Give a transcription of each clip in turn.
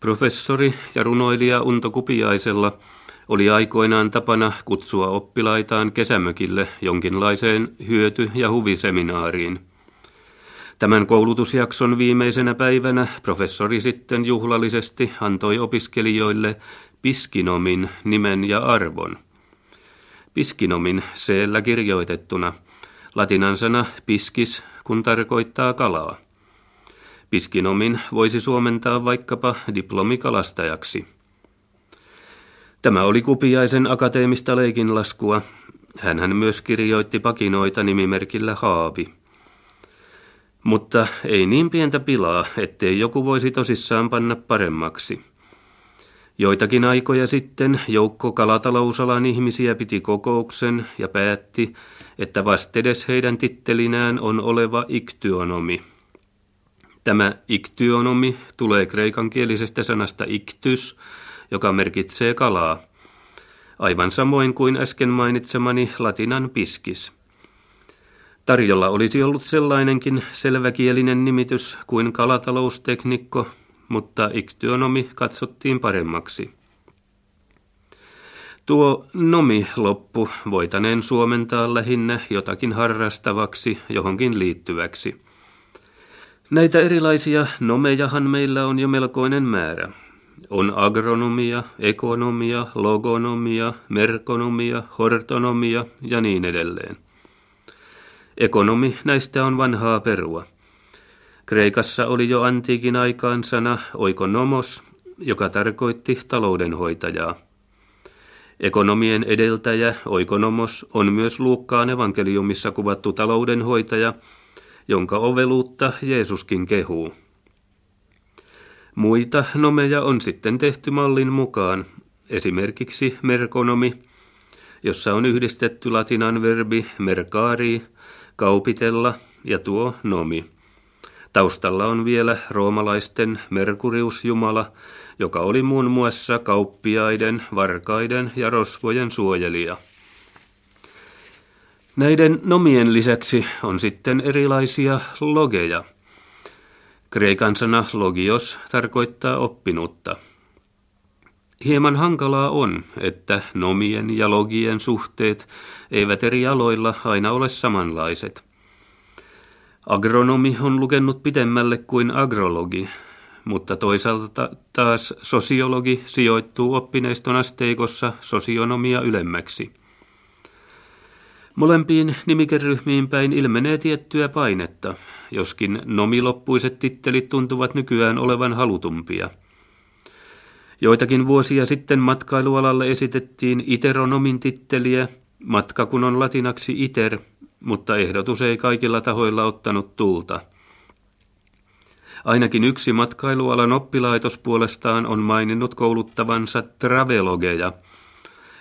Professori ja runoilija Unto Kupiaisella oli aikoinaan tapana kutsua oppilaitaan kesämökille jonkinlaiseen hyöty- ja huviseminaariin. Tämän koulutusjakson viimeisenä päivänä professori sitten juhlallisesti antoi opiskelijoille piskinomin nimen ja arvon. Piskinomin seellä kirjoitettuna, latinan sana piskis, kun tarkoittaa kalaa. Piskinomin voisi suomentaa vaikkapa diplomikalastajaksi. Tämä oli Kupiaisen akateemista leikinlaskua. Hänhän myös kirjoitti pakinoita nimimerkillä Haavi. Mutta ei niin pientä pilaa, ettei joku voisi tosissaan panna paremmaksi. Joitakin aikoja sitten joukko kalatalousalan ihmisiä piti kokouksen ja päätti, että vastedes heidän tittelinään on oleva iktyonomi. Tämä iktyonomi tulee kreikankielisestä sanasta iktys, joka merkitsee kalaa, aivan samoin kuin äsken mainitsemani latinan piskis. Tarjolla olisi ollut sellainenkin selväkielinen nimitys kuin kalatalousteknikko, mutta iktyonomi katsottiin paremmaksi. Tuo nomi-loppu voitaneen suomentaa lähinnä jotakin harrastavaksi, johonkin liittyväksi. Näitä erilaisia nomejahan meillä on jo melkoinen määrä. On agronomia, ekonomia, logonomia, merkonomia, hortonomia ja niin edelleen. Ekonomi näistä on vanhaa perua. Kreikassa oli jo antiikin aikaan sana oikonomos, joka tarkoitti taloudenhoitajaa. Ekonomien edeltäjä oikonomos on myös Luukkaan evankeliumissa kuvattu taloudenhoitaja, jonka oveluutta Jeesuskin kehuu. Muita nomeja on sitten tehty mallin mukaan, esimerkiksi merkonomi, jossa on yhdistetty latinan verbi mercari, kaupitella, ja tuo nomi. Taustalla on vielä roomalaisten Merkuriusjumala, joka oli muun muassa kauppiaiden, varkaiden ja rosvojen suojelija. Näiden nomien lisäksi on sitten erilaisia logeja. Kreikan sana logios tarkoittaa oppinutta. Hieman hankalaa on, että nomien ja logien suhteet eivät eri aloilla aina ole samanlaiset. Agronomi on lukenut pidemmälle kuin agrologi, mutta toisaalta taas sosiologi sijoittuu oppineiston asteikossa sosionomia ylemmäksi. Molempiin nimikeryhmiin päin ilmenee tiettyä painetta, joskin nomiloppuiset tittelit tuntuvat nykyään olevan halutumpia. Joitakin vuosia sitten matkailualalle esitettiin iteronomin titteliä, matka kun on latinaksi iter, mutta ehdotus ei kaikilla tahoilla ottanut tuulta. Ainakin yksi matkailualan oppilaitos puolestaan on maininnut kouluttavansa travelogeja.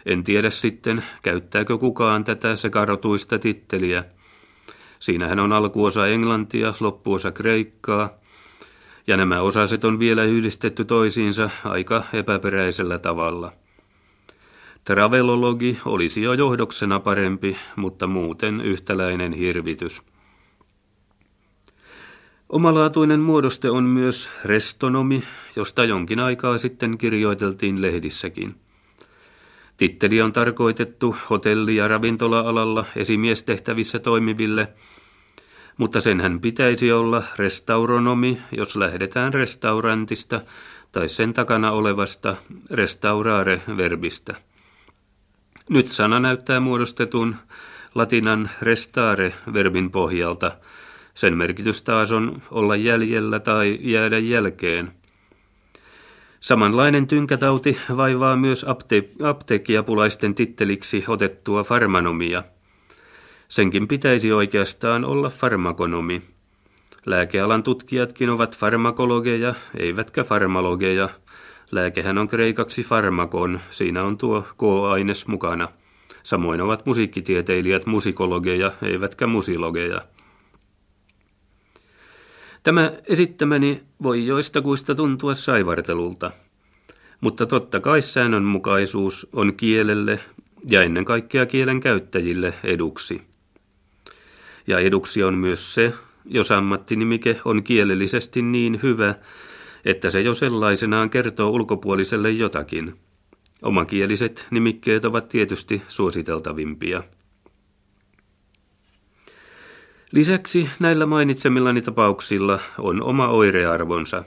En tiedä sitten, käyttääkö kukaan tätä sekarotuista titteliä. Siinähän on alkuosa englantia, loppuosa kreikkaa, ja nämä osaset on vielä yhdistetty toisiinsa aika epäperäisellä tavalla. Travelologi olisi jo johdoksena parempi, mutta muuten yhtäläinen hirvitys. Omalaatuinen muodoste on myös restonomi, josta jonkin aikaa sitten kirjoiteltiin lehdissäkin. Titteli on tarkoitettu hotelli- ja ravintola-alalla esimiestehtävissä toimiville, mutta senhän pitäisi olla restauronomi, jos lähdetään restaurantista tai sen takana olevasta restaurare-verbistä. Nyt sana näyttää muodostetun latinan restare-verbin pohjalta. Sen merkitys taas on olla jäljellä tai jäädä jälkeen. Samanlainen tynkätauti vaivaa myös apteekkiapulaisten titteliksi otettua farmanomia. Senkin pitäisi oikeastaan olla farmakonomi. Lääkealan tutkijatkin ovat farmakologeja, eivätkä farmalogeja. Lääkehän on kreikaksi farmakon, siinä on tuo k-aines mukana. Samoin ovat musiikkitieteilijät musikologeja, eivätkä musilogeja. Tämä esittämäni voi joistakuista tuntua saivartelulta, mutta totta kai säännönmukaisuus on kielelle ja ennen kaikkea kielen käyttäjille eduksi. Ja eduksi on myös se, jos ammattinimike on kielellisesti niin hyvä, että se jo sellaisenaan kertoo ulkopuoliselle jotakin. Omakieliset nimikkeet ovat tietysti suositeltavimpia. Lisäksi näillä mainitsemillani tapauksilla on oma oirearvonsa.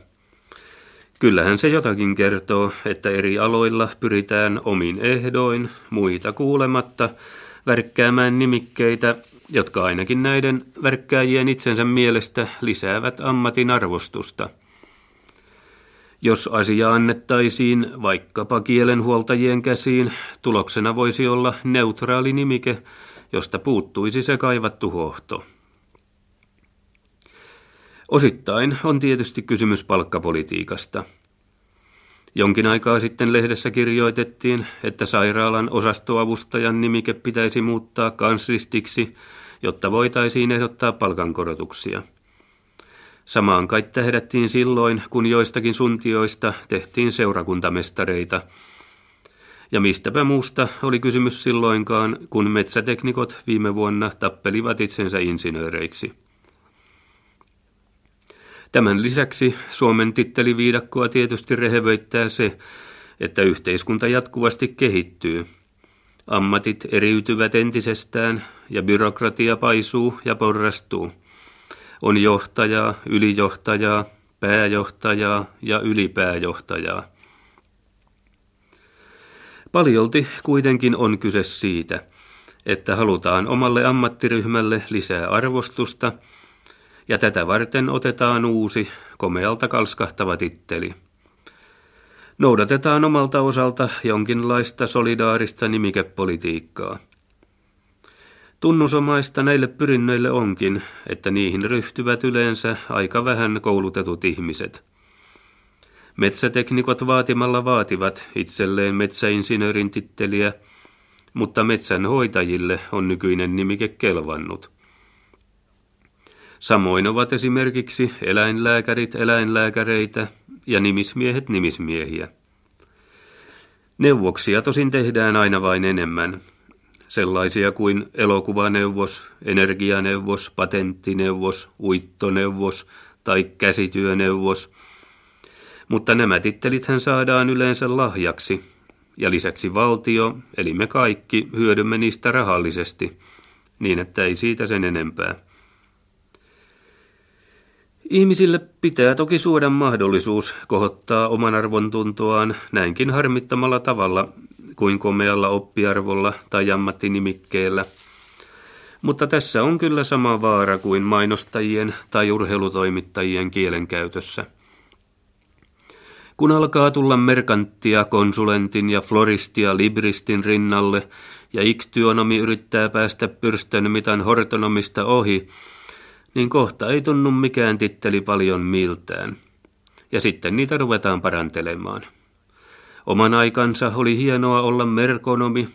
Kyllähän se jotakin kertoo, että eri aloilla pyritään omin ehdoin, muita kuulematta, värkkäämään nimikkeitä, jotka ainakin näiden värkkääjien itsensä mielestä lisäävät ammatin arvostusta. Jos asia annettaisiin vaikkapa kielenhuoltajien käsiin, tuloksena voisi olla neutraali nimike, josta puuttuisi se kaivattu hohto. Osittain on tietysti kysymys palkkapolitiikasta. Jonkin aikaa sitten lehdessä kirjoitettiin, että sairaalan osastoavustajan nimike pitäisi muuttaa kanslistiksi, jotta voitaisiin ehdottaa palkankorotuksia. Samaan kai tähdättiin silloin, kun joistakin suntioista tehtiin seurakuntamestareita. Ja mistäpä muusta oli kysymys silloinkaan, kun metsäteknikot viime vuonna tappelivat itsensä insinööreiksi. Tämän lisäksi Suomen titteliviidakkoa tietysti rehevöittää se, että yhteiskunta jatkuvasti kehittyy. Ammatit eriytyvät entisestään ja byrokratia paisuu ja porrastuu. On johtajaa, ylijohtajaa, pääjohtajaa ja ylipääjohtajaa. Paljolti kuitenkin on kyse siitä, että halutaan omalle ammattiryhmälle lisää arvostusta, ja tätä varten otetaan uusi, komealta kalskahtava titteli. Noudatetaan omalta osalta jonkinlaista solidaarista nimikepolitiikkaa. Tunnusomaista näille pyrinnöille onkin, että niihin ryhtyvät yleensä aika vähän koulutetut ihmiset. Metsäteknikot vaatimalla vaativat itselleen metsäinsinöörin titteliä, mutta metsänhoitajille on nykyinen nimike kelvannut. Samoin ovat esimerkiksi eläinlääkärit eläinlääkäreitä ja nimismiehet nimismiehiä. Neuvoksia tosin tehdään aina vain enemmän. Sellaisia kuin elokuvaneuvos, energianeuvos, patenttineuvos, uittoneuvos tai käsityöneuvos. Mutta nämä tittelithän saadaan yleensä lahjaksi, ja lisäksi valtio, eli me kaikki, hyödymme niistä rahallisesti, niin että ei siitä sen enempää. Ihmisille pitää toki suoda mahdollisuus kohottaa oman arvontuntoaan näinkin harmittamalla tavalla kuin komealla oppiarvolla tai ammattinimikkeellä, mutta tässä on kyllä sama vaara kuin mainostajien tai urheilutoimittajien kielenkäytössä. Kun alkaa tulla merkanttia konsulentin ja floristia libristin rinnalle ja iktionomi yrittää päästä pyrstön mitan hortonomista ohi, niin kohta ei tunnu mikään titteli paljon miltään. Ja sitten niitä ruvetaan parantelemaan. Oman aikansa oli hienoa olla merkonomi,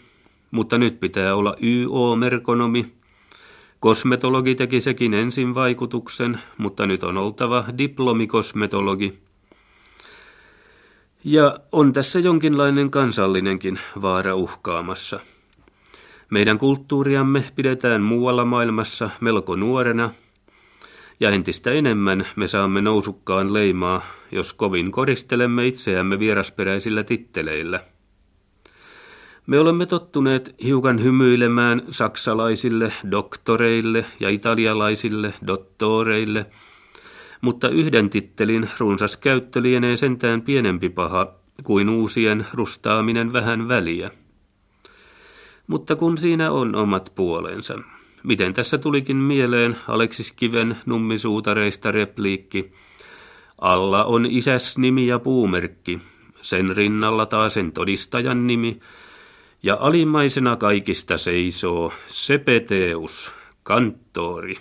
mutta nyt pitää olla YO-merkonomi. Kosmetologi teki sekin ensin vaikutuksen, mutta nyt on oltava diplomikosmetologi. Ja on tässä jonkinlainen kansallinenkin vaara uhkaamassa. Meidän kulttuuriamme pidetään muualla maailmassa melko nuorena, ja entistä enemmän me saamme nousukkaan leimaa, jos kovin koristelemme itseämme vierasperäisillä titteleillä. Me olemme tottuneet hiukan hymyilemään saksalaisille doktoreille ja italialaisille dottoreille, mutta yhden tittelin runsas käyttö lienee sentään pienempi paha kuin uusien rustaaminen vähän väliä. Mutta kun siinä on omat puolensa. Miten tässä tulikin mieleen Aleksis Kiven nummisuutareista repliikki? Alla on isäs nimi ja puumerkki, sen rinnalla taasen todistajan nimi, ja alimmaisena kaikista seisoo Sepeteus, kanttori.